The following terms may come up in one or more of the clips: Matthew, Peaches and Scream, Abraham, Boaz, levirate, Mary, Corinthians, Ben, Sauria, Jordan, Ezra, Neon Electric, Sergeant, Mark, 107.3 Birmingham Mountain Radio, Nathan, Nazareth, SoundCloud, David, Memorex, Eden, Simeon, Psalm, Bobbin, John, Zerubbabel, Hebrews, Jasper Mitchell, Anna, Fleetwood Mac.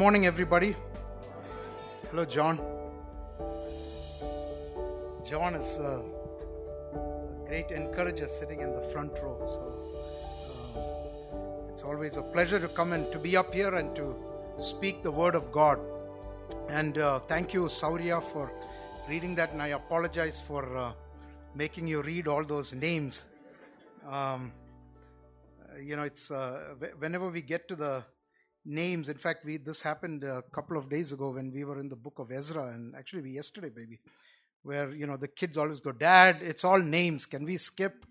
morning, everybody. Hello, John. John is a great encourager sitting in the front row. So it's always a pleasure to come and to be up here and to speak the word of God. And thank you, Sauria, for reading that. And I apologize for making you read all those names. It's whenever we get to the names. In fact, this happened a couple of days ago when we were in the book of Ezra, and actually yesterday, baby, where the kids always go, "Dad, it's all names. Can we skip?"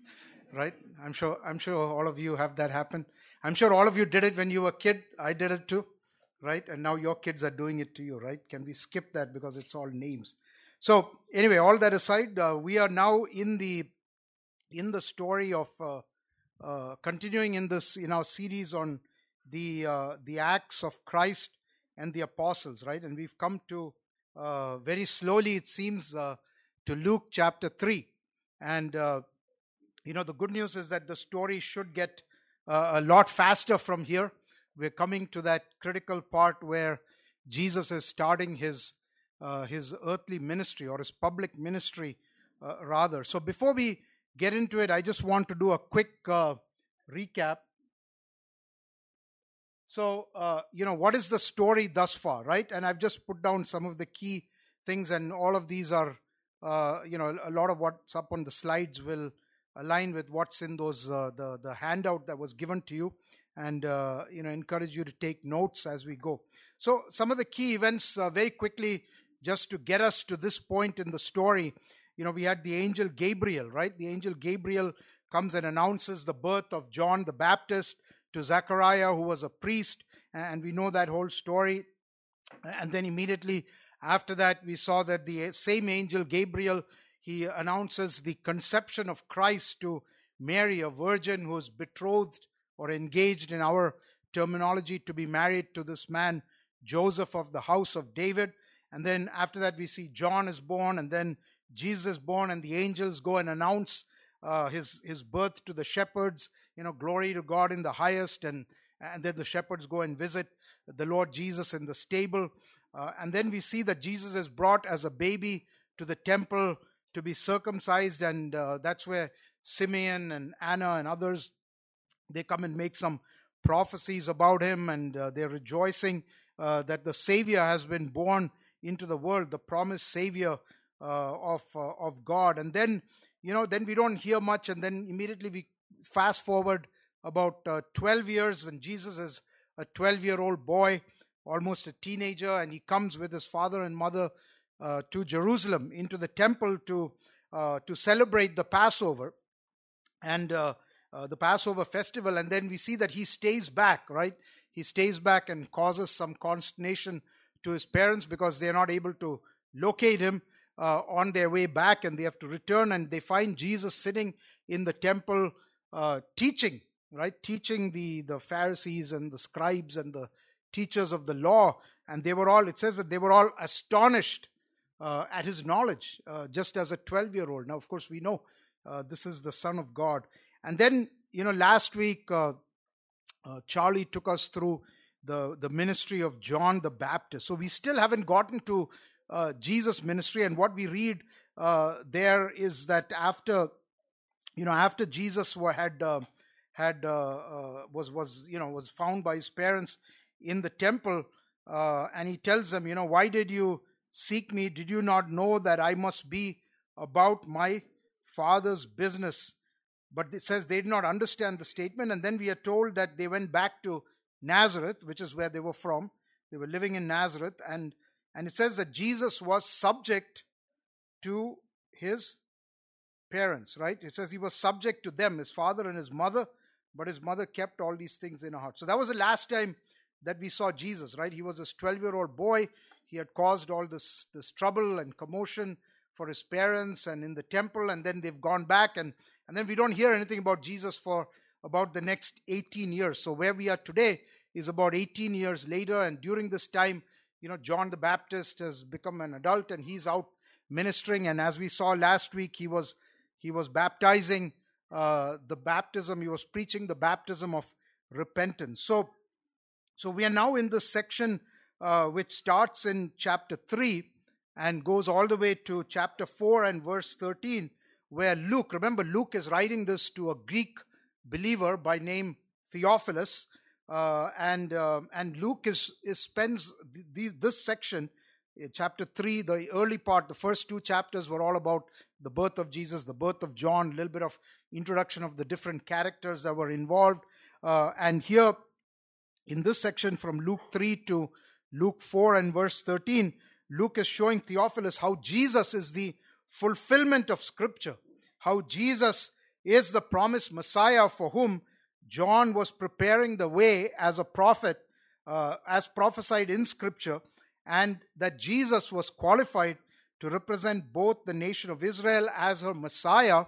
Right? I'm sure all of you have that happen. I'm sure all of you did it when you were a kid. I did it too, right? And now your kids are doing it to you, right? Can we skip that because it's all names? So anyway, all that aside, we are now in the story of continuing in our series on the Acts of Christ and the Apostles, right? And we've come to, very slowly it seems, to Luke chapter 3. And, the good news is that the story should get a lot faster from here. We're coming to that critical part where Jesus is starting his earthly ministry, or his public ministry, rather. So before we get into it, I just want to do a quick recap. So, what is the story thus far, right? And I've just put down some of the key things, and all of these are, a lot of what's up on the slides will align with what's in those, the handout that was given to you, and, encourage you to take notes as we go. So some of the key events, very quickly, just to get us to this point in the story, we had the angel Gabriel, right? The angel Gabriel comes and announces the birth of John the Baptist to Zachariah, who was a priest, and we know that whole story. And then immediately after that, we saw that the same angel Gabriel, he announces the conception of Christ to Mary, a virgin who is betrothed or engaged, in our terminology, to be married to this man Joseph of the house of David. And then after that, we see John is born, and then Jesus is born, and the angels go and announce his birth to the shepherds, glory to God in the highest, and then the shepherds go and visit the Lord Jesus in the stable. And then we see that Jesus is brought as a baby to the temple to be circumcised, and that's where Simeon and Anna and others, they come and make some prophecies about him, and they're rejoicing that the Savior has been born into the world, the promised Savior of God. And then then we don't hear much, and then immediately we fast forward about 12 years when Jesus is a 12-year-old boy, almost a teenager, and he comes with his father and mother to Jerusalem, into the temple to celebrate the Passover and the Passover festival. And then we see that he stays back, right? He stays back and causes some consternation to his parents because they're not able to locate him on their way back, and they have to return, and they find Jesus sitting in the temple teaching, right? Teaching the Pharisees and the scribes and the teachers of the law. And they were all, it says that they were all astonished at his knowledge, just as a 12-year-old. Now, of course, we know this is the Son of God. And then, last week, Charlie took us through the ministry of John the Baptist. So we still haven't gotten to Jesus' ministry, and what we read there is that after Jesus was found by his parents in the temple, and he tells them, "Why did you seek me? Did you not know that I must be about my Father's business?" But it says they did not understand the statement, and then we are told that they went back to Nazareth, which is where they were from. They were living in Nazareth, and it says that Jesus was subject to his parents, right? It says he was subject to them, his father and his mother, but his mother kept all these things in her heart. So that was the last time that we saw Jesus, right? He was this 12-year-old boy. He had caused all this trouble and commotion for his parents and in the temple, and then they've gone back, and then we don't hear anything about Jesus for about the next 18 years. So where we are today is about 18 years later, and during this time, John the Baptist has become an adult, and he's out ministering. And as we saw last week, he was baptizing the baptism. He was preaching the baptism of repentance. So we are now in this section which starts in chapter 3 and goes all the way to chapter 4 and verse 13, where Luke, remember Luke is writing this to a Greek believer by name Theophilus, and Luke spends this section, chapter 3, the early part, the first two chapters were all about the birth of Jesus, the birth of John, a little bit of introduction of the different characters that were involved. And here, in this section from Luke 3 to Luke 4 and verse 13, Luke is showing Theophilus how Jesus is the fulfillment of Scripture, how Jesus is the promised Messiah for whom John was preparing the way as a prophet, as prophesied in Scripture, and that Jesus was qualified to represent both the nation of Israel as her Messiah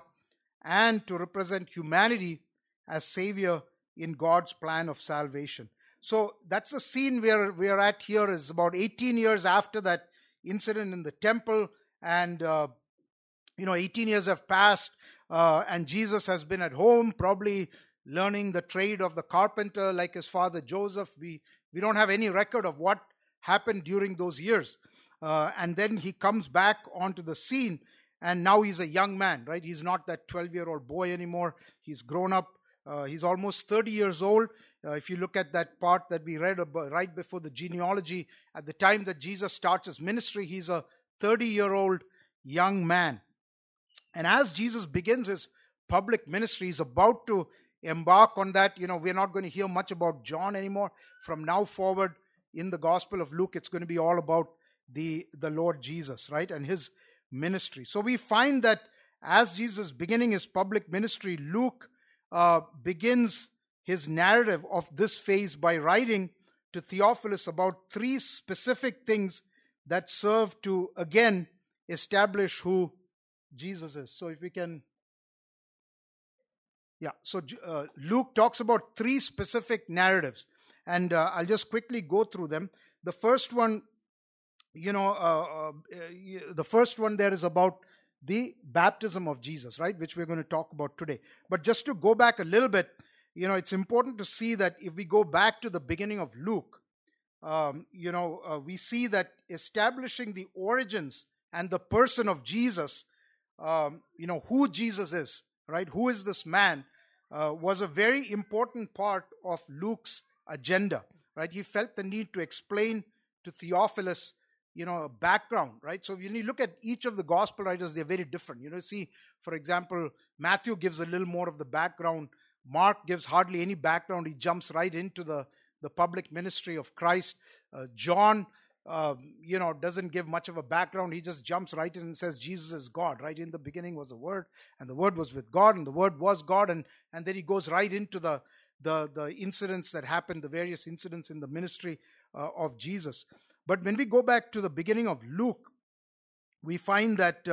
and to represent humanity as Savior in God's plan of salvation. So that's the scene where we are at here, is about 18 years after that incident in the temple, and 18 years have passed, and Jesus has been at home, probably learning the trade of the carpenter like his father Joseph. We don't have any record of what happened during those years. And then he comes back onto the scene, and now he's a young man, right? He's not that 12-year-old boy anymore. He's grown up. He's almost 30 years old. If you look at that part that we read about, right before the genealogy, at the time that Jesus starts his ministry, he's a 30-year-old young man. And as Jesus begins his public ministry, he's about to embark on that. We're not going to hear much about John anymore. From now forward in the Gospel of Luke, it's going to be all about the Lord Jesus, right, and his ministry. So we find that as Jesus is beginning his public ministry, Luke begins his narrative of this phase by writing to Theophilus about three specific things that serve to, again, establish who Jesus is. So if we can... So Luke talks about three specific narratives, and I'll just quickly go through them. The first one, there is about the baptism of Jesus, right, which we're going to talk about today. But just to go back a little bit, it's important to see that if we go back to the beginning of Luke, we see that establishing the origins and the person of Jesus, who Jesus is, right, who is this man, was a very important part of Luke's agenda, right? He felt the need to explain to Theophilus a background, right? So when you look at each of the gospel writers, they're very different. See, for example, Matthew gives a little more of the background. Mark gives hardly any background. He jumps right into the public ministry of Christ. John, doesn't give much of a background. He just jumps right in and says, Jesus is God, right? In the beginning was the Word, and the Word was with God, and the Word was God. And then he goes right into the incidents that happened, the various incidents in the ministry of Jesus. But when we go back to the beginning of Luke, we find that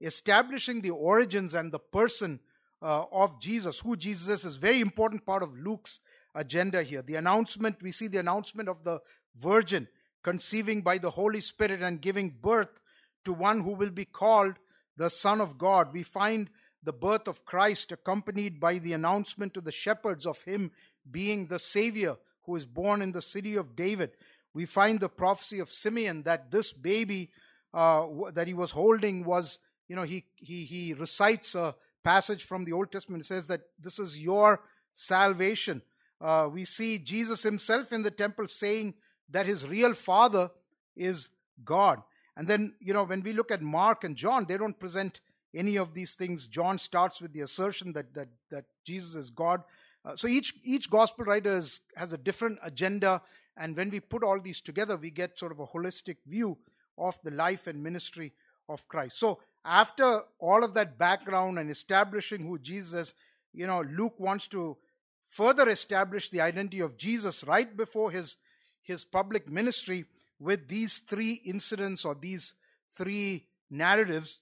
establishing the origins and the person of Jesus, who Jesus is a very important part of Luke's agenda here. We see the announcement of the Virgin conceiving by the Holy Spirit and giving birth to one who will be called the Son of God. We find the birth of Christ accompanied by the announcement to the shepherds of him being the Savior who is born in the city of David. We find the prophecy of Simeon that this baby that he was holding was, he recites a passage from the Old Testament. It says that this is your salvation. We see Jesus himself in the temple saying that his real father is God. And then, when we look at Mark and John, they don't present any of these things. John starts with the assertion that Jesus is God. So each gospel writer has a different agenda. And when we put all these together, we get sort of a holistic view of the life and ministry of Christ. So after all of that background and establishing who Jesus is, Luke wants to further establish the identity of Jesus right before his public ministry with these three incidents or these three narratives.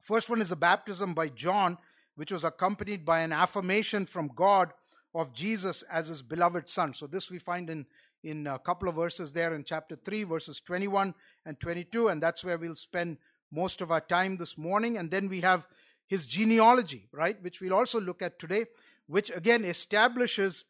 First one is the baptism by John, which was accompanied by an affirmation from God of Jesus as his beloved son. So this we find in a couple of verses there in chapter 3, verses 21 and 22, and that's where we'll spend most of our time this morning. And then we have his genealogy, right, which we'll also look at today, which again establishes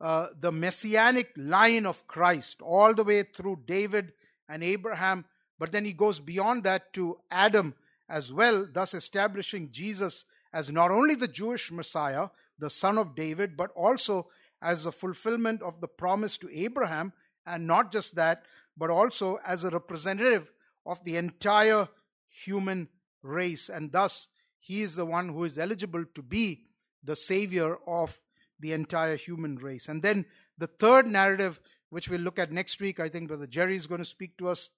the messianic line of Christ, all the way through David and Abraham, but then he goes beyond that to Adam as well, thus establishing Jesus as not only the Jewish Messiah, the son of David, but also as a fulfillment of the promise to Abraham, and not just that, but also as a representative of the entire human race. And thus, he is the one who is eligible to be the savior of the entire human race. And then the third narrative, which we'll look at next week, I think Brother Jerry is going to speak to us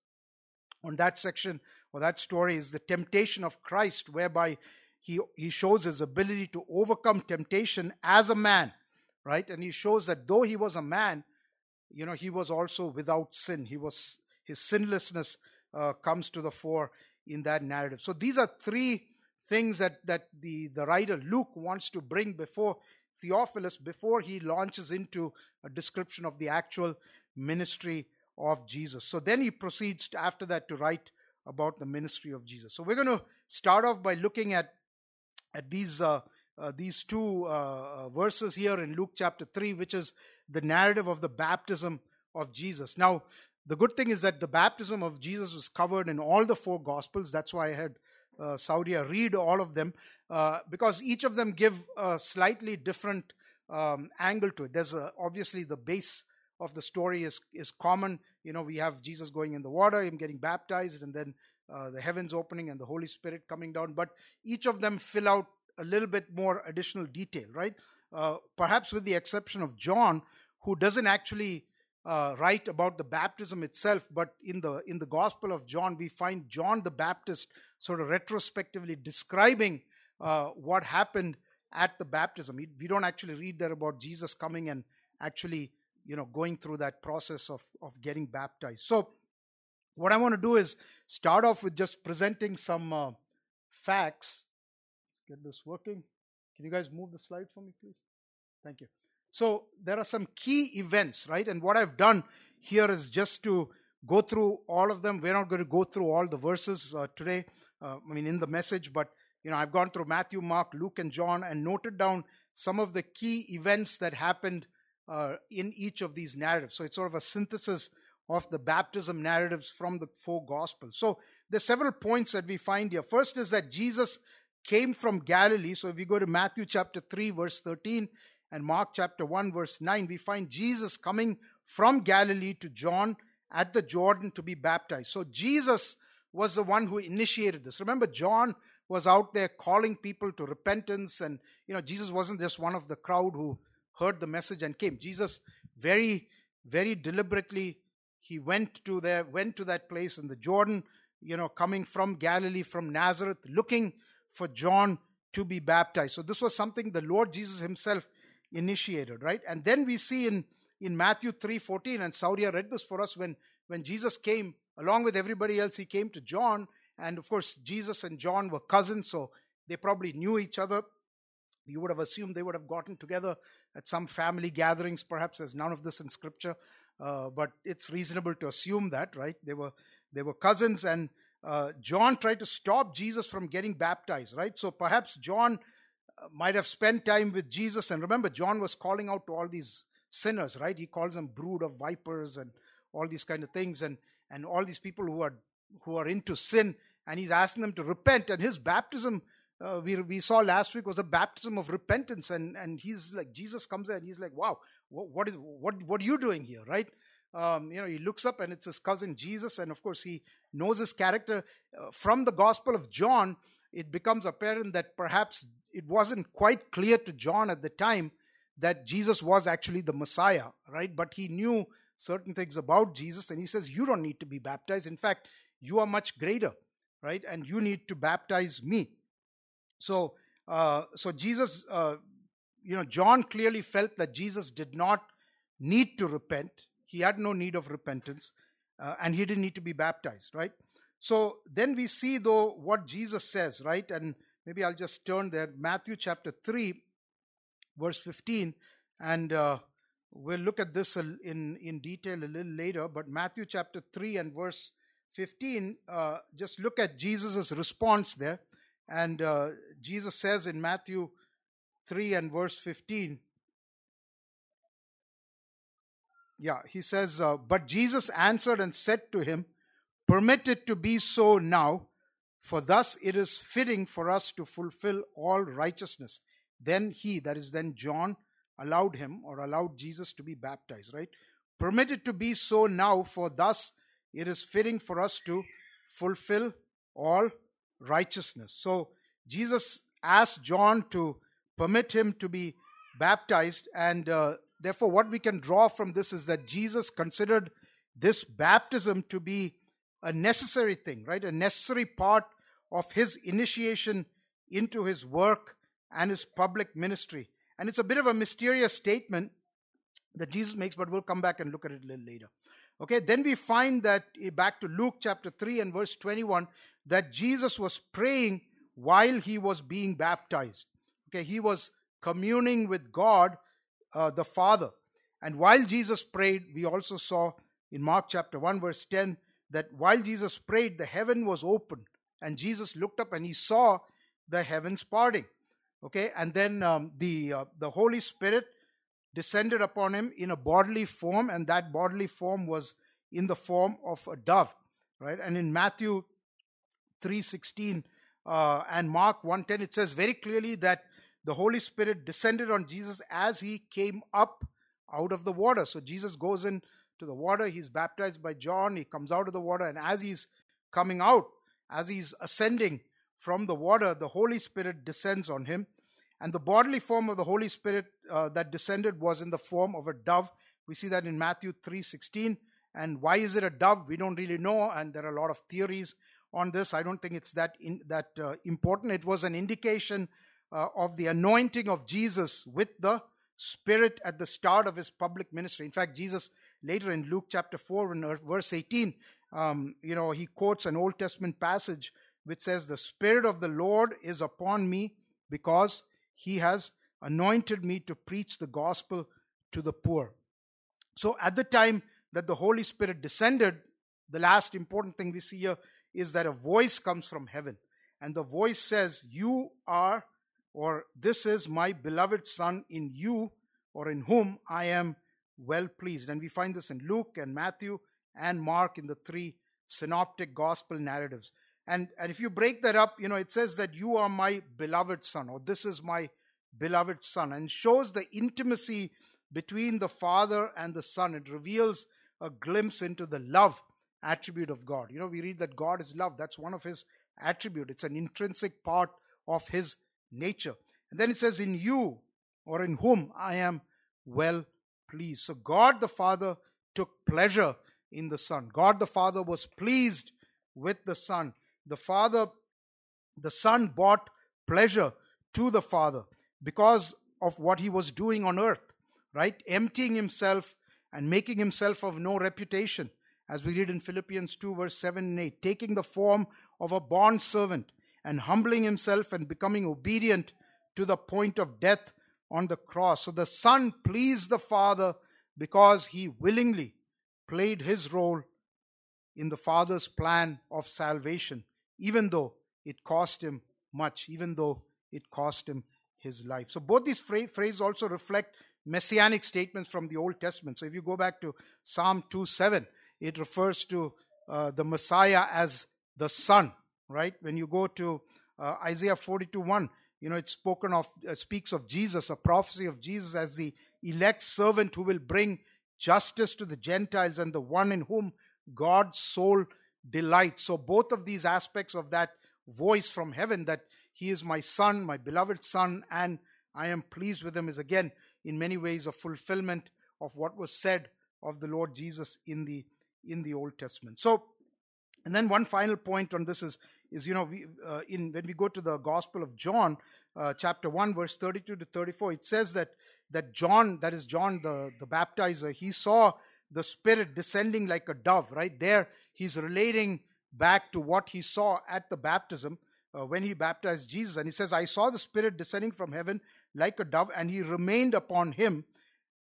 on that section, or that story, is the temptation of Christ, whereby he shows his ability to overcome temptation as a man, right? And he shows that though he was a man, you know, he was also without sin. His sinlessness comes to the fore in that narrative. So these are three things that the writer Luke wants to bring before Theophilus, before he launches into a description of the actual ministry of Jesus. So then he proceeds after that to write about the ministry of Jesus. So we're going to start off by looking at these two verses here in Luke chapter 3, which is the narrative of the baptism of Jesus. Now, the good thing is that the baptism of Jesus was covered in all the four Gospels. That's why I had Sauria read all of them, because each of them give a slightly different angle to it. There's obviously the base of the story is common. You know, we have Jesus going in the water, him getting baptized, and then the heavens opening and the Holy Spirit coming down. But each of them fill out a little bit more additional detail, right? Perhaps with the exception of John, who doesn't actually write about the baptism itself, but in the Gospel of John, we find John the Baptist sort of retrospectively describing what happened at the baptism. We don't actually read there about Jesus coming and actually, you know, going through that process of getting baptized. So what I want to do is start off with just presenting some facts. Let's get this working. Can you guys move the slide for me, please? Thank you. So there are some key events, right? And what I've done here is just to go through all of them. We're not going to go through all the verses today, in the message, but, you know, I've gone through Matthew, Mark, Luke, and John and noted down some of the key events that happened in each of these narratives. So it's sort of a synthesis of the baptism narratives from the four Gospels. So there's several points that we find here. First is that Jesus came from Galilee. So if we go to Matthew chapter 3, verse 13, and Mark chapter 1, verse 9, we find Jesus coming from Galilee to John at the Jordan to be baptized. So Jesus was the one who initiated this. Remember, John was out there calling people to repentance, and, you know, Jesus wasn't just one of the crowd who heard the message and came. Jesus very, very deliberately, he went to that place in the Jordan, you know, coming from Galilee, from Nazareth, looking for John to be baptized. So this was something the Lord Jesus himself initiated, right? And then we see in Matthew 3:14, and Sauria read this for us, when Jesus came, along with everybody else, he came to John, and of course, Jesus and John were cousins, so they probably knew each other. You would have assumed they would have gotten together at some family gatherings, perhaps. There's none of this in Scripture, but it's reasonable to assume that, right? They were cousins, and John tried to stop Jesus from getting baptized, right? So perhaps John might have spent time with Jesus. And remember, John was calling out to all these sinners, right? He calls them brood of vipers and all these kind of things, and all these people who are into sin. And he's asking them to repent. And his baptism, we saw last week, was a baptism of repentance. And he's like, Jesus comes there and he's like, wow, what are you doing here, right? He looks up and it's his cousin Jesus. And of course, he knows his character. From the Gospel of John, it becomes apparent that perhaps it wasn't quite clear to John at the time that Jesus was actually the Messiah, right? But he knew certain things about Jesus, and he says, you don't need to be baptized. In fact, you are much greater, right? And you need to baptize me. So Jesus, John clearly felt that Jesus did not need to repent. He had no need of repentance, and he didn't need to be baptized, right? So then we see, though, what Jesus says, right? And maybe I'll just turn there, Matthew chapter 3, verse 15, and we'll look at this in detail a little later, but Matthew chapter 3 and verse 15, just look at Jesus' response there, and Jesus says in Matthew 3 and verse 15, Yeah, he says, but Jesus answered and said to him, permit it to be so now, for thus it is fitting for us to fulfill all righteousness. Then he, that is then John, allowed him or allowed Jesus to be baptized, right? Permit it to be so now, for thus it is fitting for us to fulfill all righteousness. So Jesus asked John to permit him to be baptized, and therefore what we can draw from this is that Jesus considered this baptism to be a necessary thing, right? A necessary part of his initiation into his work and his public ministry. And it's a bit of a mysterious statement that Jesus makes, but we'll come back and look at it a little later. Okay, then we find that, back to Luke chapter 3 and verse 21, that Jesus was praying while he was being baptized. Okay, he was communing with God, the Father. And while Jesus prayed, we also saw in Mark chapter 1 verse 10, that while Jesus prayed, the heaven was open. And Jesus looked up and he saw the heavens parting. Okay, and then the Holy Spirit descended upon him in a bodily form, and that bodily form was in the form of a dove, right? And in Matthew 3:16 and Mark 1:10, it says very clearly that the Holy Spirit descended on Jesus as he came up out of the water. So Jesus goes into the water, he's baptized by John, he comes out of the water, and as he's coming out, as he's ascending from the water, the Holy Spirit descends on him. And the bodily form of the Holy Spirit that descended was in the form of a dove. We see that in Matthew 3:16. And why is it a dove? We don't really know, and there are a lot of theories on this. I don't think it's that important. It was an indication of the anointing of Jesus with the Spirit at the start of his public ministry. In fact, Jesus later in Luke chapter 4 and verse 18, he quotes an Old Testament passage which says, the Spirit of the Lord is upon me because he has anointed me to preach the gospel to the poor. So at the time that the Holy Spirit descended, the last important thing we see here is that a voice comes from heaven. And the voice says, you are, or this is my beloved Son, in you or in whom I am well pleased. And we find this in Luke and Matthew and Mark in the three synoptic gospel narratives. And if you break that up, it says that you are my beloved Son, or this is my beloved Son, and shows the intimacy between the Father and the Son. It reveals a glimpse into the love attribute of God. We read that God is love. That's one of his attributes. It's an intrinsic part of his nature. And then it says, in you, or in whom I am well pleased. So God the Father took pleasure in the Son. God the Father was pleased with the Son. The Son brought pleasure to the Father because of what he was doing on earth, right? Emptying himself and making himself of no reputation, as we read in Philippians 2, verse 7 and 8, taking the form of a bondservant and humbling himself and becoming obedient to the point of death on the cross. So the Son pleased the Father because he willingly played his role in the Father's plan of salvation, even though it cost him much, even though it cost him his life. So both these phrases also reflect messianic statements from the Old Testament. So if you go back to Psalm 2:7, it refers to the Messiah as the Son, right? When you go to Isaiah 42:1, it's speaks of Jesus, a prophecy of Jesus as the elect servant who will bring justice to the Gentiles and the one in whom God's soul delight. So both of these aspects of that voice from heaven, that he is my Son, my beloved Son, and I am pleased with him, is again in many ways a fulfillment of what was said of the Lord Jesus in the Old Testament. So, and then one final point on this is when we go to the Gospel of John, chapter 1, verse 32 to 34, it says that John, that is John the baptizer, he saw the Spirit descending like a dove, right? There, he's relating back to what he saw at the baptism when he baptized Jesus. And he says, I saw the Spirit descending from heaven like a dove, and he remained upon him.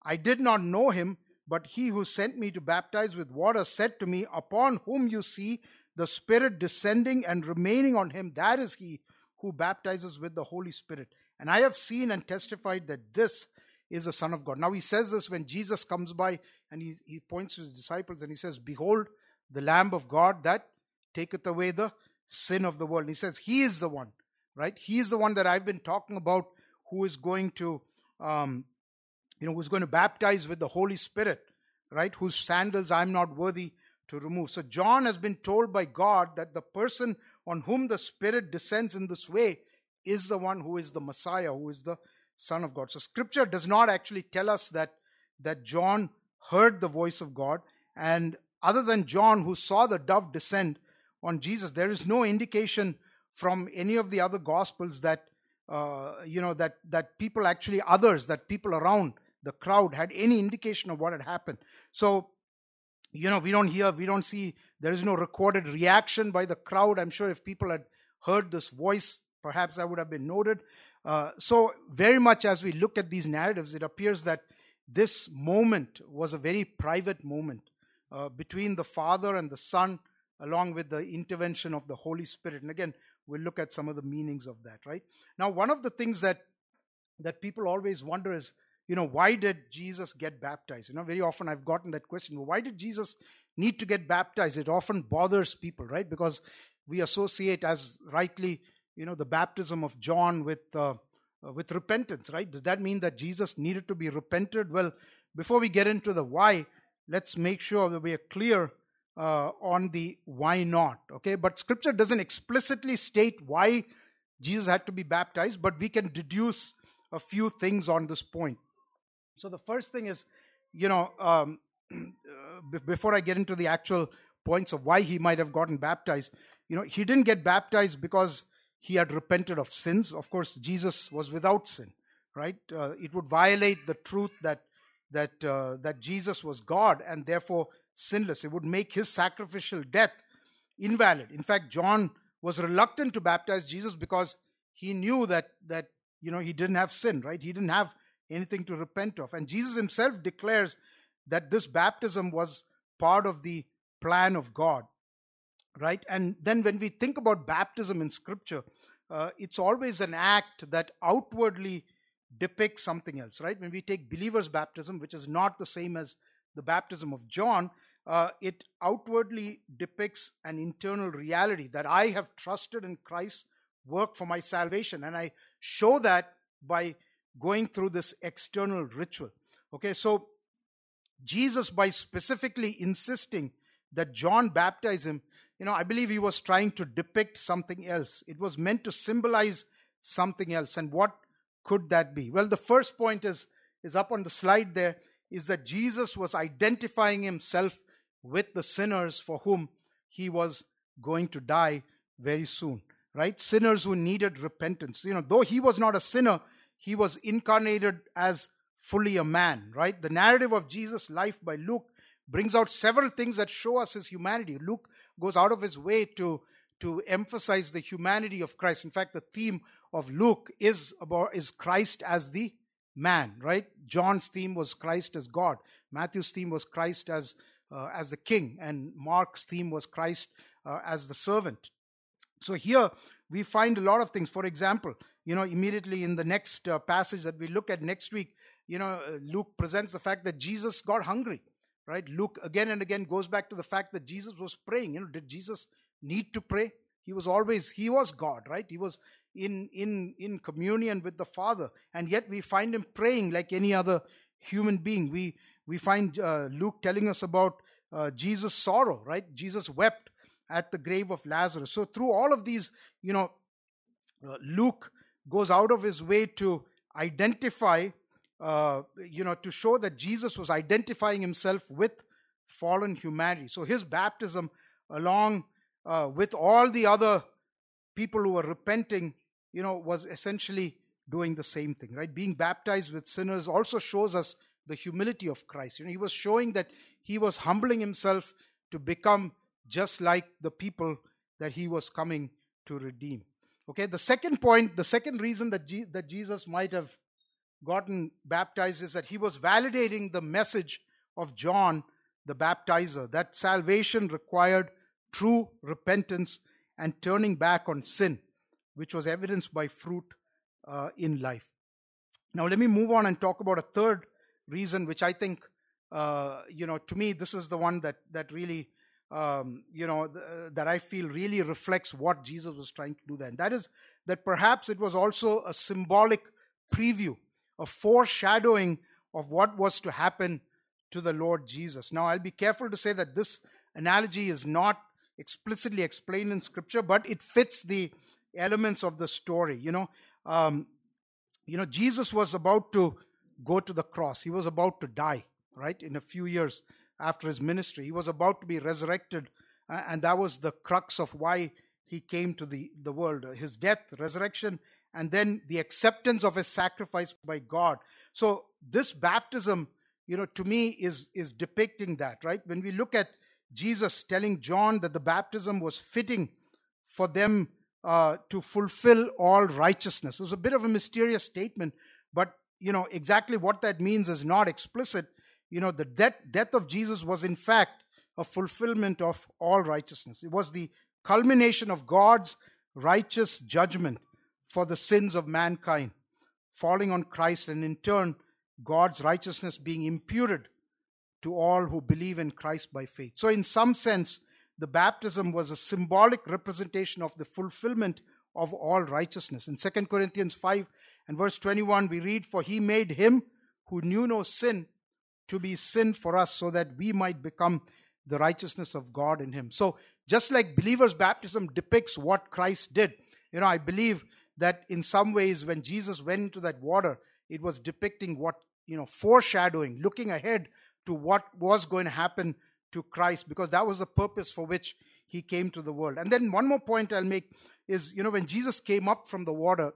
I did not know him, but he who sent me to baptize with water said to me, upon whom you see the Spirit descending and remaining on him, that is he who baptizes with the Holy Spirit. And I have seen and testified that this is the Son of God. Now he says this when Jesus comes by and he points to his disciples and he says, behold, the Lamb of God that taketh away the sin of the world. And he says, he is the one, right? He is the one that I've been talking about, who is going to, who's going to baptize with the Holy Spirit, right? Whose sandals I'm not worthy to remove. So John has been told by God that the person on whom the Spirit descends in this way is the one who is the Messiah, who is the Son of God. So Scripture does not actually tell us that John heard the voice of God. And other than John, who saw the dove descend on Jesus, there is no indication from any of the other Gospels that people around the crowd had any indication of what had happened. So, we don't see, there is no recorded reaction by the crowd. I'm sure if people had heard this voice, perhaps that would have been noted. So very much as we look at these narratives, it appears that this moment was a very private moment between the Father and the Son, along with the intervention of the Holy Spirit. And again, we'll look at some of the meanings of that, right? Now, one of the things that people always wonder is, why did Jesus get baptized? Very often I've gotten that question, why did Jesus need to get baptized? It often bothers people, right? Because we associate, as rightly, the baptism of John with repentance, right? Does that mean that Jesus needed to be repented? Well, before we get into the why, let's make sure that we are clear on the why not, okay? But Scripture doesn't explicitly state why Jesus had to be baptized, but we can deduce a few things on this point. So the first thing is, before I get into the actual points of why he might have gotten baptized, he didn't get baptized because he had repented of sins. Of course, Jesus was without sin, right? It would violate the truth that Jesus was God and therefore sinless. It would make his sacrificial death invalid. In fact, John was reluctant to baptize Jesus because he knew that he didn't have sin, right? He didn't have anything to repent of. And Jesus himself declares that this baptism was part of the plan of God, right? And then when we think about baptism in Scripture, it's always an act that outwardly depicts something else, right? When we take believer's baptism, which is not the same as the baptism of John, it outwardly depicts an internal reality that I have trusted in Christ's work for my salvation. And I show that by going through this external ritual. Okay, so Jesus, by specifically insisting that John baptize him, I believe he was trying to depict something else. It was meant to symbolize something else. And what could that be? Well, the first point is up on the slide there, is that Jesus was identifying himself with the sinners for whom he was going to die very soon, right? Sinners who needed repentance. Though he was not a sinner, he was incarnated as fully a man, right? The narrative of Jesus' life by Luke brings out several things that show us his humanity. Luke goes out of his way to emphasize the humanity of Christ. In fact, the theme of Luke is Christ as the man, right? John's theme was Christ as God. Matthew's theme was Christ as the king. And Mark's theme was Christ as the servant. So here we find a lot of things. For example, immediately in the next passage that we look at next week, Luke presents the fact that Jesus got hungry. Right? Luke again and again goes back to the fact that Jesus was praying. Did Jesus need to pray? He was God, right? He was in communion with the Father. And yet we find him praying like any other human being. We find Luke telling us about Jesus' sorrow, right? Jesus wept at the grave of Lazarus. So through all of these, Luke goes out of his way to identify to show that Jesus was identifying himself with fallen humanity. So his baptism, along with all the other people who were repenting, was essentially doing the same thing, right? Being baptized with sinners also shows us the humility of Christ. He was showing that he was humbling himself to become just like the people that he was coming to redeem. Okay, the second reason that Jesus might have gotten baptized is that he was validating the message of John the baptizer, that salvation required true repentance and turning back on sin, which was evidenced by fruit in life. Now let me move on and talk about a third reason, which I think, to me, this is the one that really, that I feel really reflects what Jesus was trying to do then. That is that perhaps it was also a symbolic preview, a foreshadowing of what was to happen to the Lord Jesus. Now, I'll be careful to say that this analogy is not explicitly explained in Scripture, but it fits the elements of the story. Jesus was about to go to the cross. He was about to die, right? In a few years after his ministry, he was about to be resurrected, and that was the crux of why he came to the world. His death, resurrection, and then the acceptance of his sacrifice by God. So this baptism, to me is depicting that, right? When we look at Jesus telling John that the baptism was fitting for them to fulfill all righteousness. It was a bit of a mysterious statement, but exactly what that means is not explicit. The death of Jesus was in fact a fulfillment of all righteousness. It was the culmination of God's righteous judgment for the sins of mankind, falling on Christ, and in turn, God's righteousness being imputed to all who believe in Christ by faith. So in some sense, the baptism was a symbolic representation of the fulfillment of all righteousness. In 2 Corinthians 5 and verse 21, we read, "For he made him who knew no sin to be sin for us, so that we might become the righteousness of God in him." So just like believers' baptism depicts what Christ did, I believe that in some ways when Jesus went into that water, it was depicting what, foreshadowing, looking ahead to what was going to happen to Christ, because that was the purpose for which he came to the world. And then one more point I'll make is, when Jesus came up from the water,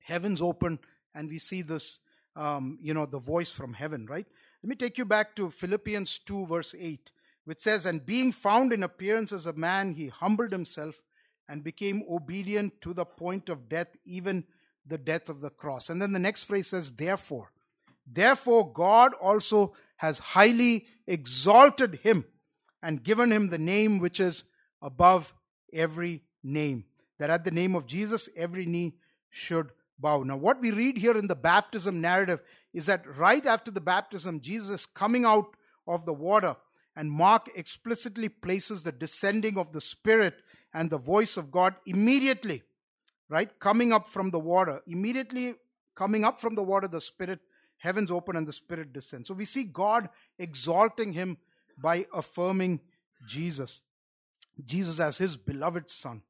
heavens opened, and we see this, the voice from heaven, right? Let me take you back to Philippians 2 verse 8, which says, "And being found in appearance as a man, he humbled himself and became obedient to the point of death, even the death of the cross." And then the next phrase says, Therefore God also has highly exalted him and given him the name which is above every name, that at the name of Jesus every knee should bow. Now what we read here in the baptism narrative is that right after the baptism, Jesus is coming out of the water, and Mark explicitly places the descending of the Spirit and the voice of God immediately, right, coming up from the water. Immediately coming up from the water, the Spirit, heavens open and the Spirit descends. So we see God exalting him by affirming Jesus as his beloved Son,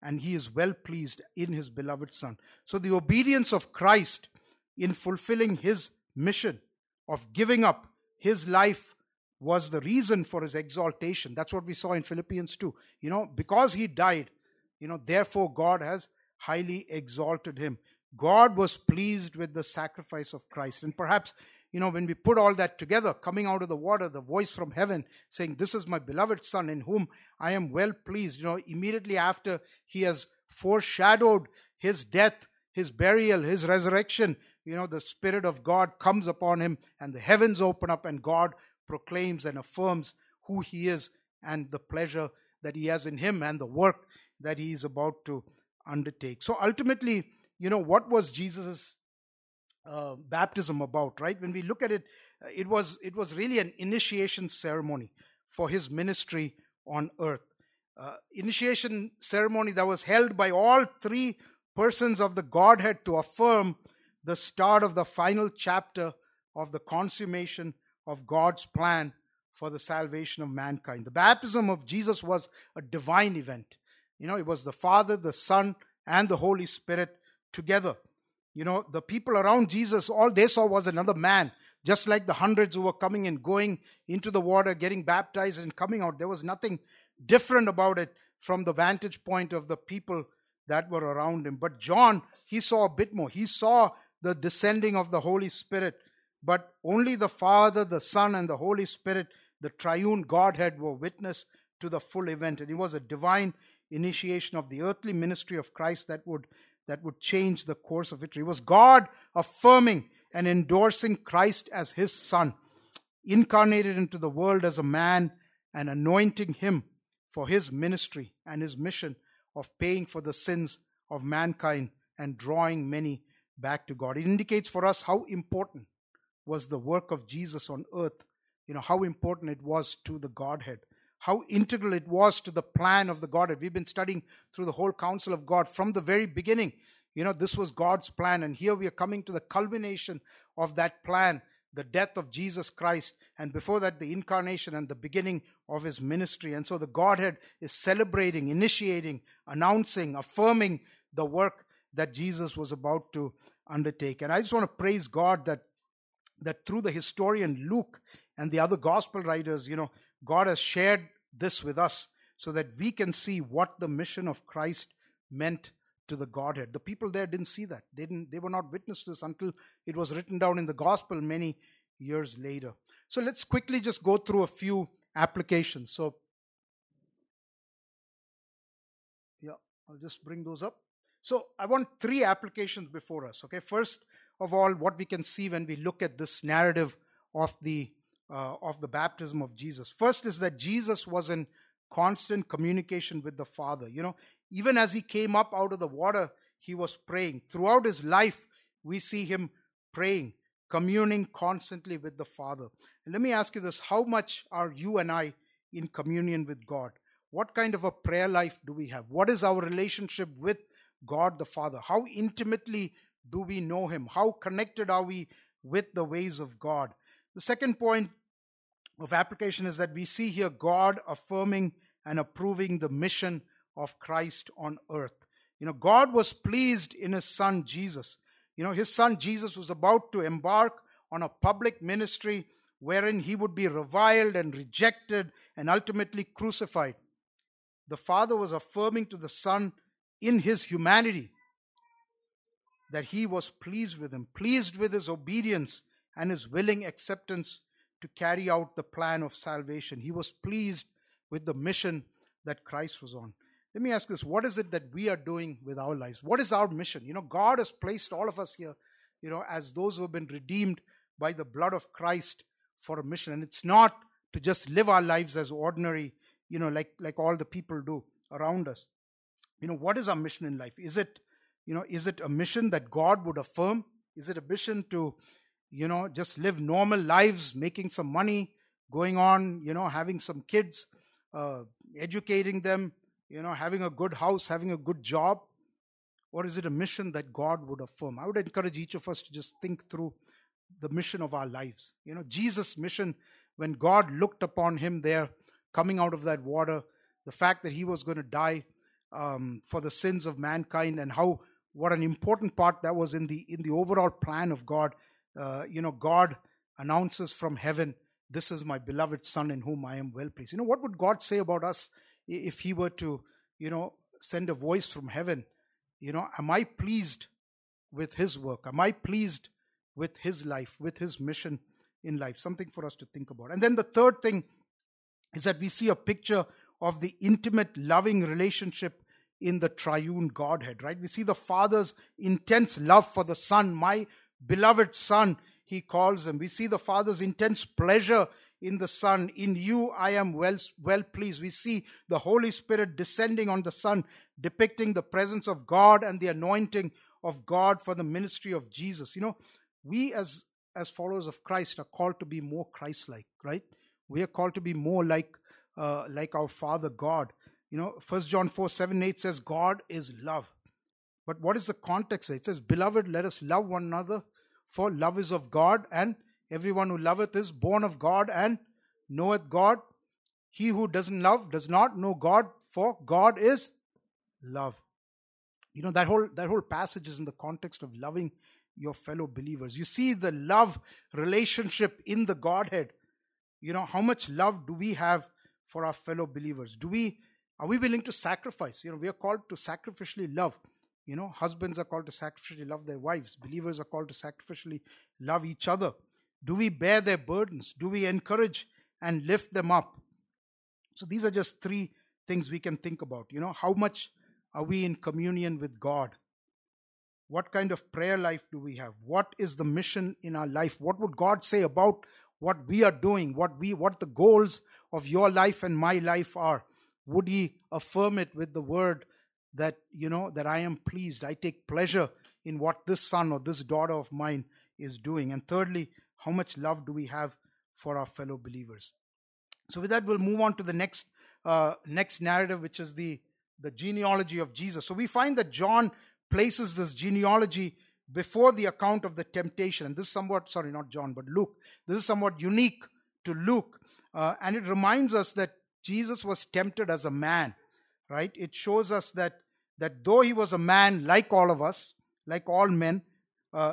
and he is well pleased in his beloved Son. So the obedience of Christ in fulfilling his mission of giving up his life was the reason for his exaltation. That's what we saw in Philippians 2. Because he died, therefore God has highly exalted him. God was pleased with the sacrifice of Christ. And perhaps, when we put all that together, coming out of the water, the voice from heaven saying, "This is my beloved Son in whom I am well pleased." Immediately after he has foreshadowed his death, his burial, his resurrection, the Spirit of God comes upon him and the heavens open up and God proclaims and affirms who he is and the pleasure that he has in him and the work that he is about to undertake. So ultimately, what was Jesus' baptism about, right? When we look at it, it was really an initiation ceremony for his ministry on earth. Initiation ceremony that was held by all three persons of the Godhead to affirm the start of the final chapter of the consummation of God's plan for the salvation of mankind. The baptism of Jesus was a divine event. It was the Father, the Son, and the Holy Spirit together. The people around Jesus, all they saw was another man. Just like the hundreds who were coming and going into the water, getting baptized and coming out, there was nothing different about it from the vantage point of the people that were around him. But John, he saw a bit more. He saw the descending of the Holy Spirit, but only the Father, the Son, and the Holy Spirit, the triune Godhead, were witness to the full event. And it was a divine initiation of the earthly ministry of Christ that would change the course of history. It was God affirming and endorsing Christ as his Son, incarnated into the world as a man and anointing him for his ministry and his mission of paying for the sins of mankind and drawing many back to God. It indicates for us how important was the work of Jesus on earth, how important it was to the Godhead, how integral it was to the plan of the Godhead. We've been studying through the whole counsel of God from the very beginning. This was God's plan, and here we are coming to the culmination of that plan, the death of Jesus Christ, and before that, the incarnation and the beginning of his ministry. And so the Godhead is celebrating, initiating, announcing, affirming the work that Jesus was about to undertake. And I just want to praise God that through the historian Luke and the other gospel writers, God has shared this with us so that we can see what the mission of Christ meant to the Godhead. The people there didn't see that. They were not witness to this until it was written down in the gospel many years later. So let's quickly just go through a few applications. So, I'll just bring those up. So I want three applications before us, okay? First of all, what we can see when we look at this narrative of the baptism of Jesus. First is that Jesus was in constant communication with the Father. Even as he came up out of the water, he was praying. Throughout his life, we see him praying, communing constantly with the Father. And let me ask you this: how much are you and I in communion with God? What kind of a prayer life do we have? What is our relationship with God the Father? How intimately do we know him? How connected are we with the ways of God? The second point of application is that we see here God affirming and approving the mission of Christ on earth. God was pleased in his son Jesus. His son Jesus was about to embark on a public ministry wherein he would be reviled and rejected and ultimately crucified. The Father was affirming to the Son in his humanity that he was pleased with him, pleased with his obedience and his willing acceptance to carry out the plan of salvation. He was pleased with the mission that Christ was on. Let me ask this: what is it that we are doing with our lives? What is our mission? God has placed all of us here, as those who have been redeemed by the blood of Christ for a mission. And it's not to just live our lives as ordinary, like all the people do around us. What is our mission in life? Is it a mission that God would affirm? Is it a mission to, just live normal lives, making some money, going on, having some kids, educating them, having a good house, having a good job? Or is it a mission that God would affirm? I would encourage each of us to just think through the mission of our lives. Jesus' mission, when God looked upon him there, coming out of that water, the fact that he was going to die for the sins of mankind, and what an important part that was in the overall plan of God. God announces from heaven, "This is my beloved son in whom I am well pleased." What would God say about us if he were to, send a voice from heaven? Am I pleased with his work? Am I pleased with his life, with his mission in life? Something for us to think about. And then the third thing is that we see a picture of the intimate, loving relationship in the triune Godhead, right? We see the Father's intense love for the Son. "My beloved Son," he calls him. We see the Father's intense pleasure in the Son. "In you I am well pleased." We see the Holy Spirit descending on the Son, depicting the presence of God and the anointing of God for the ministry of Jesus. We as followers of Christ are called to be more Christ-like, right? We are called to be more like our Father God. 1 John 4:7-8 says, "God is love." But what is the context? It says, "Beloved, let us love one another, for love is of God, and everyone who loveth is born of God and knoweth God. He who doesn't love does not know God, for God is love." That whole passage is in the context of loving your fellow believers. You see the love relationship in the Godhead. How much love do we have for our fellow believers? Are we willing to sacrifice? We are called to sacrificially love. Husbands are called to sacrificially love their wives. Believers are called to sacrificially love each other. Do we bear their burdens? Do we encourage and lift them up? So these are just three things we can think about. How much are we in communion with God? What kind of prayer life do we have? What is the mission in our life? What would God say about what we are doing? What the goals of your life and my life are? Would he affirm it with the word that, that I am pleased, I take pleasure in what this son or this daughter of mine is doing. And thirdly, how much love do we have for our fellow believers? So with that, we'll move on to the next narrative, which is the genealogy of Jesus. So we find that John places this genealogy before the account of the temptation. And this is somewhat, sorry, not John, but Luke. This is somewhat unique to Luke. And it reminds us that Jesus was tempted as a man, right? It shows us that though he was a man, like all of us, like all men,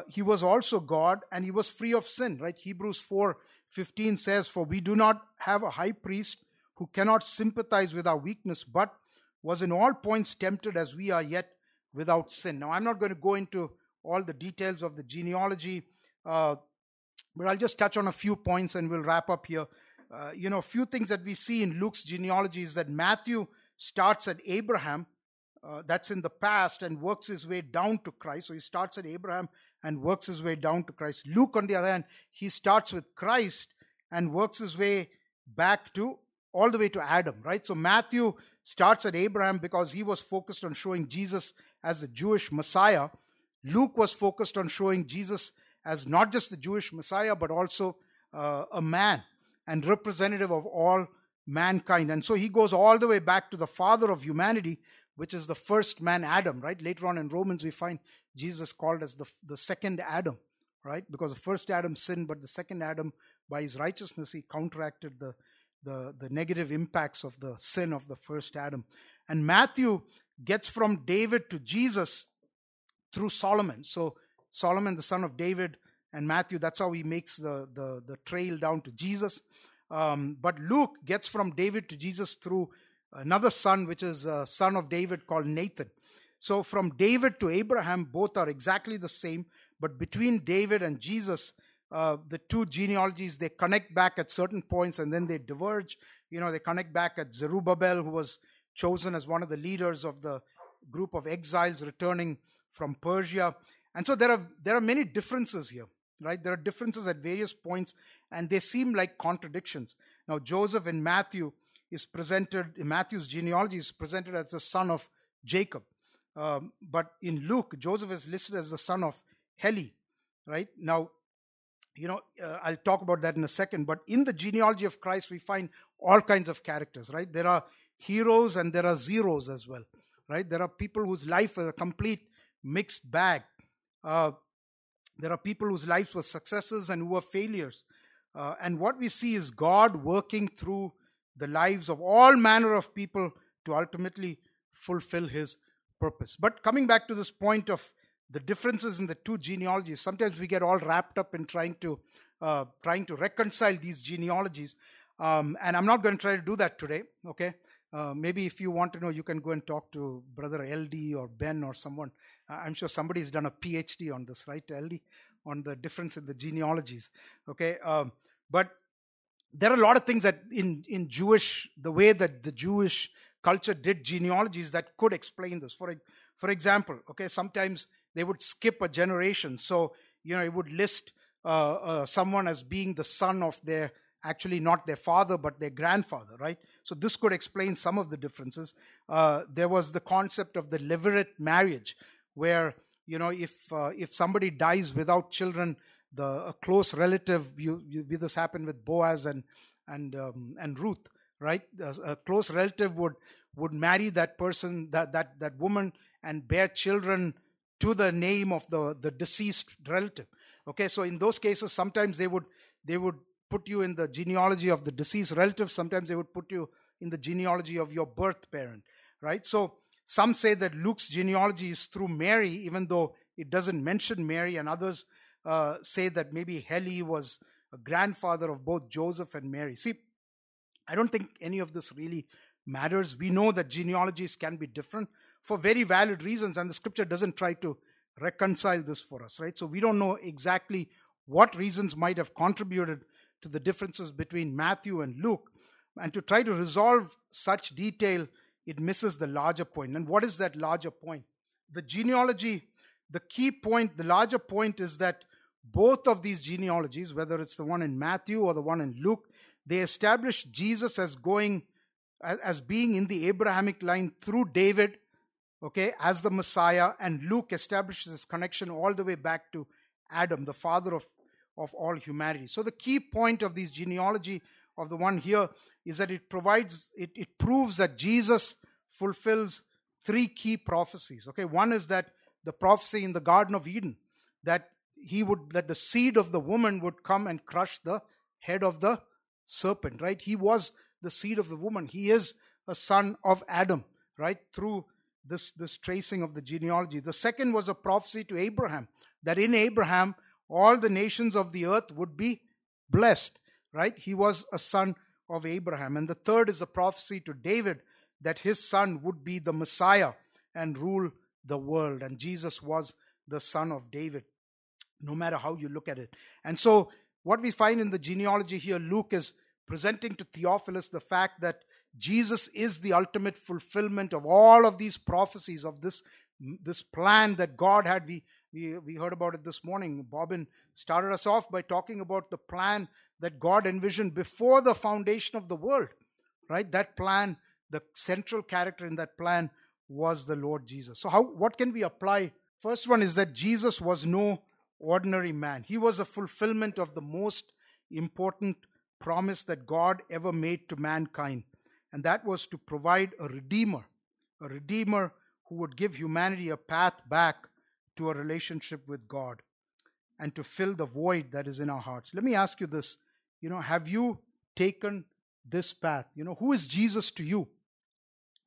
he was also God, and he was free of sin, right? Hebrews 4:15 says, "For we do not have a high priest who cannot sympathize with our weakness, but was in all points tempted as we are, yet without sin." Now, I'm not going to go into all the details of the genealogy, but I'll just touch on a few points and we'll wrap up here. A few things that we see in Luke's genealogy is that Matthew starts at Abraham, that's in the past, and works his way down to Christ. So he starts at Abraham and works his way down to Christ. Luke, on the other hand, he starts with Christ and works his way back to, all the way to Adam, right? So Matthew starts at Abraham because he was focused on showing Jesus as the Jewish Messiah. Luke was focused on showing Jesus as not just the Jewish Messiah, but also a man and representative of all mankind. And so he goes all the way back to the father of humanity, which is the first man, Adam, right? Later on in Romans, we find Jesus called as the second Adam, right? Because the first Adam sinned, but the second Adam, by his righteousness, he counteracted the negative impacts of the sin of the first Adam. And Matthew gets from David to Jesus through Solomon. So Solomon, the son of David, and Matthew, that's how he makes the trail down to Jesus. But Luke gets from David to Jesus through another son, which is a son of David called Nathan. So from David to Abraham, both are exactly the same, but between David and Jesus, the two genealogies, they connect back at certain points and then they diverge. They connect back at Zerubbabel, who was chosen as one of the leaders of the group of exiles returning from Persia. And so there are many differences here, right? There are differences at various points and they seem like contradictions. Now, Joseph in Matthew's genealogy is presented as the son of Jacob. But in Luke, Joseph is listed as the son of Heli, right? Now, I'll talk about that in a second, but in the genealogy of Christ, we find all kinds of characters, right? There are heroes and there are zeros as well, right? There are people whose life is a complete mixed bag. There are people whose lives were successes and who were failures. And what we see is God working through the lives of all manner of people to ultimately fulfill his purpose. But coming back to this point of the differences in the two genealogies, sometimes we get all wrapped up in trying to reconcile these genealogies, and I'm not going to try to do that today. Okay, maybe if you want to know, you can go and talk to Brother LD or Ben or someone. I'm sure somebody's done a PhD on this, right, LD, on the difference in the genealogies. Okay, but there are a lot of things that in Jewish, the way that the Jewish culture did genealogies, that could explain this. For example, okay, sometimes they would skip a generation. So, it would list someone as being the son of actually not their father, but their grandfather, right? So this could explain some of the differences. There was the concept of the levirate marriage, where, if somebody dies without children, a close relative, this happened with Boaz and Ruth, right? A close relative would marry that person, that woman, and bear children to the name of the deceased relative. Okay, so in those cases, sometimes they would put you in the genealogy of the deceased relative, sometimes they would put you in the genealogy of your birth parent, right? So some say that Luke's genealogy is through Mary, even though it doesn't mention Mary, and others say that maybe Heli was a grandfather of both Joseph and Mary. See, I don't think any of this really matters. We know that genealogies can be different for very valid reasons, and the scripture doesn't try to reconcile this for us, right? So we don't know exactly what reasons might have contributed to the differences between Matthew and Luke, and to try to resolve such detail, it misses the larger point. And what is that larger point? The genealogy, the key point, the larger point is that both of these genealogies, whether it's the one in Matthew or the one in Luke, they establish Jesus as being in the Abrahamic line through David okay, as the Messiah, and Luke establishes his connection all the way back to Adam, the father of all humanity. So the key point of this genealogy of the one here is that it provides, it proves that Jesus fulfills three key prophecies. Okay, one is that the prophecy in the Garden of Eden, that the seed of the woman would come and crush the head of the serpent, right? He was the seed of the woman. He is a son of Adam, right? Through this tracing of the genealogy. The second was a prophecy to Abraham, that in Abraham all the nations of the earth would be blessed, right? He was a son of Abraham. And the third is a prophecy to David, that his son would be the Messiah and rule the world. And Jesus was the son of David, no matter how you look at it. And so what we find in the genealogy here, Luke is presenting to Theophilus the fact that Jesus is the ultimate fulfillment of all of these prophecies, of this plan that God had. We heard about it this morning. Bobbin started us off by talking about the plan that God envisioned before the foundation of the world, right? That plan, the central character in that plan was the Lord Jesus. So what can we apply? First one is that Jesus was no ordinary man. He was a fulfillment of the most important promise that God ever made to mankind. And that was to provide a redeemer who would give humanity a path back to a relationship with God and to fill the void that is in our hearts. Let me ask you this, have you taken this path? Who is Jesus to you?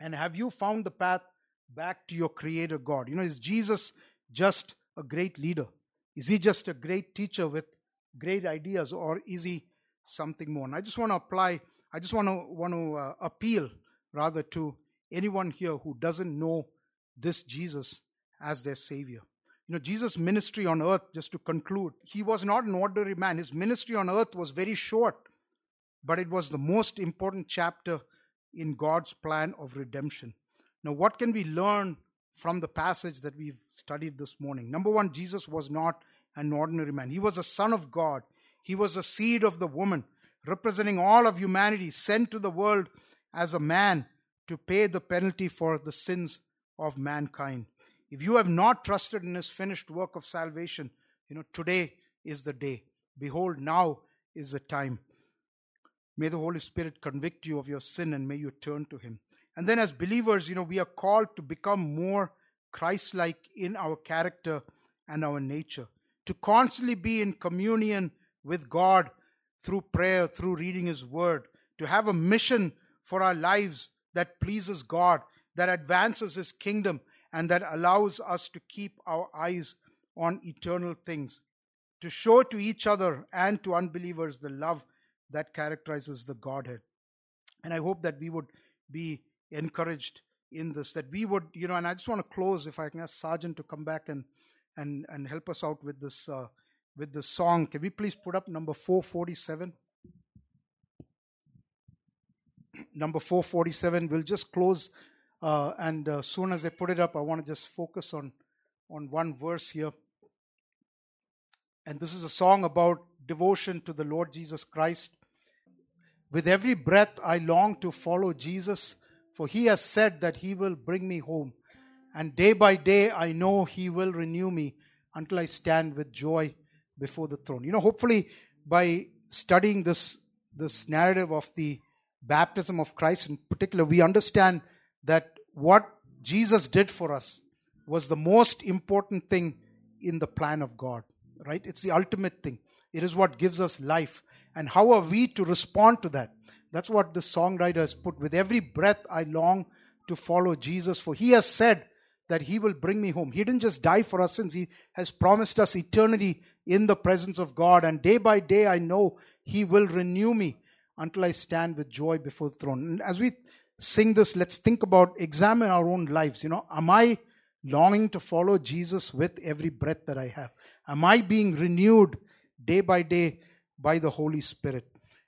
And have you found the path back to your Creator God? Is Jesus just a great leader? Is he just a great teacher with great ideas, or is he something more? And I just want to appeal rather to anyone here who doesn't know this Jesus as their Savior. Jesus' ministry on earth, just to conclude, he was not an ordinary man. His ministry on earth was very short, but it was the most important chapter in God's plan of redemption. Now, what can we learn from the passage that we've studied this morning? Number one, Jesus was not an ordinary man. He was a son of God. He was a seed of the woman, representing all of humanity, sent to the world as a man to pay the penalty for the sins of mankind. If you have not trusted in his finished work of salvation, today is the day. Behold, now is the time. May the Holy Spirit convict you of your sin, and may you turn to him. And then as believers, we are called to become more Christ-like in our character and our nature, to constantly be in communion with God through prayer, through reading his word, to have a mission for our lives that pleases God, that advances his kingdom, and that allows us to keep our eyes on eternal things, to show to each other and to unbelievers the love that characterizes the Godhead. And I hope that we would be encouraged in this, that we would, and I just want to close, if I can ask Sergeant to come back and help us out with this song. Can we please put up number 447? Number 447, we'll just close, and as soon as they put it up, I want to just focus on one verse here. And this is a song about devotion to the Lord Jesus Christ. With every breath I long to follow Jesus, for he has said that he will bring me home. And day by day I know he will renew me until I stand with joy before the throne. Hopefully by studying this narrative of the baptism of Christ in particular, we understand that what Jesus did for us was the most important thing in the plan of God, right? It's the ultimate thing. It is what gives us life. And how are we to respond to that? That's what the songwriter has put. With every breath, I long to follow Jesus, for he has said that he will bring me home. He didn't just die for us, since he has promised us eternity in the presence of God. And day by day, I know he will renew me until I stand with joy before the throne. And as we sing this, let's examine our own lives. Am I longing to follow Jesus with every breath that I have? Am I being renewed day by day by the Holy Spirit?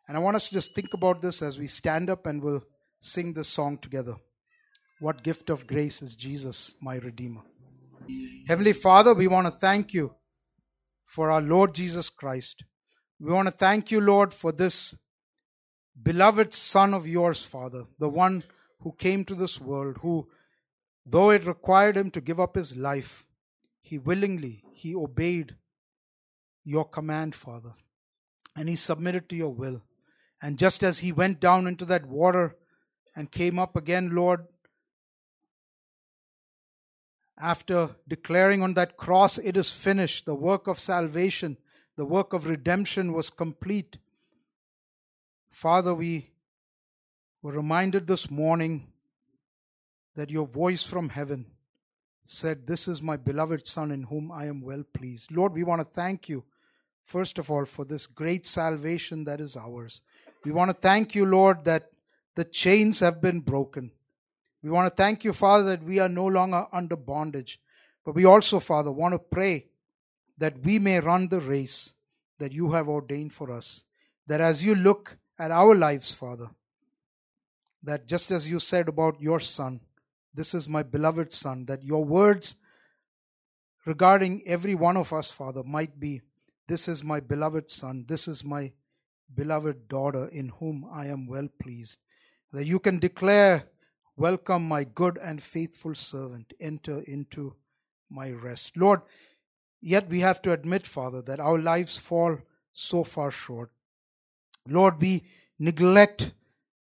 And I want us to just think about this as we stand up and we'll sing this song together. What gift of grace is Jesus, my Redeemer? Heavenly Father, we want to thank you for our Lord Jesus Christ. We want to thank you, Lord, for this beloved Son of yours, Father, the one who came to this world, who Though it required him to give up his life, he obeyed your command, Father, and he submitted to your will. And just as he went down into that water and came up again, Lord, after declaring on that cross, it is finished, the work of salvation, the work of redemption was complete. Father, we were reminded this morning that your voice from heaven said, "This is my beloved Son in whom I am well pleased." Lord, we want to thank you, first of all, for this great salvation that is ours. We want to thank you, Lord, that the chains have been broken. We want to thank you, Father, that we are no longer under bondage. But we also, Father, want to pray that we may run the race that you have ordained for us. That as you look at our lives, Father, that just as you said about your Son, "This is my beloved Son," that your words regarding every one of us, Father, might be, "This is my beloved Son, this is my beloved daughter in whom I am well pleased." That you can declare, "Welcome, my good and faithful servant, enter into my rest." Lord, yet we have to admit, Father, that our lives fall so far short. Lord, we neglect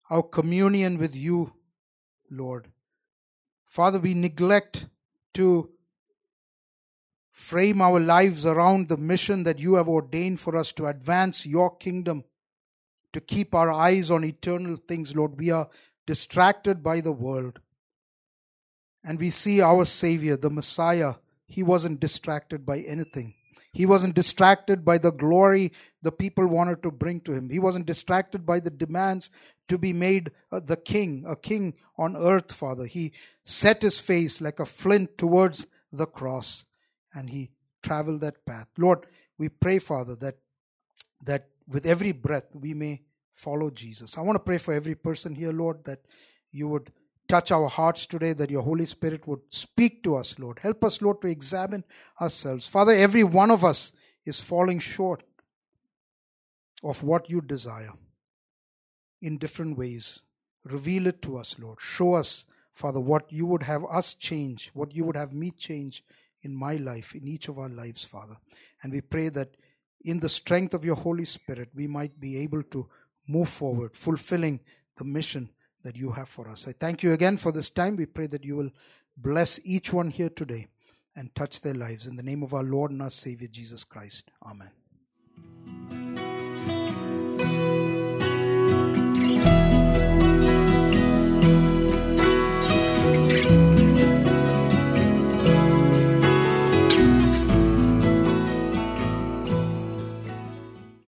our communion with you, Lord. Father, we neglect to frame our lives around the mission that you have ordained for us to advance your kingdom, to keep our eyes on eternal things, Lord. We are distracted by the world. And we see our Savior, the Messiah, he wasn't distracted by anything. He wasn't distracted by the glory the people wanted to bring to him. He wasn't distracted by the demands to be made the king, a king on earth, Father. He set his face like a flint towards the cross, and he traveled that path. Lord, we pray, Father, that with every breath we may follow Jesus. I want to pray for every person here, Lord, that you would touch our hearts today, that your Holy Spirit would speak to us, Lord. Help us, Lord, to examine ourselves. Father, every one of us is falling short of what you desire in different ways. Reveal it to us, Lord. Show us, Father, what you would have us change, what you would have me change in my life, in each of our lives, Father. And we pray that in the strength of your Holy Spirit, we might be able to move forward, fulfilling the mission that you have for us. I thank you again for this time. We pray that you will bless each one here today and touch their lives. In the name of our Lord and our Savior, Jesus Christ. Amen.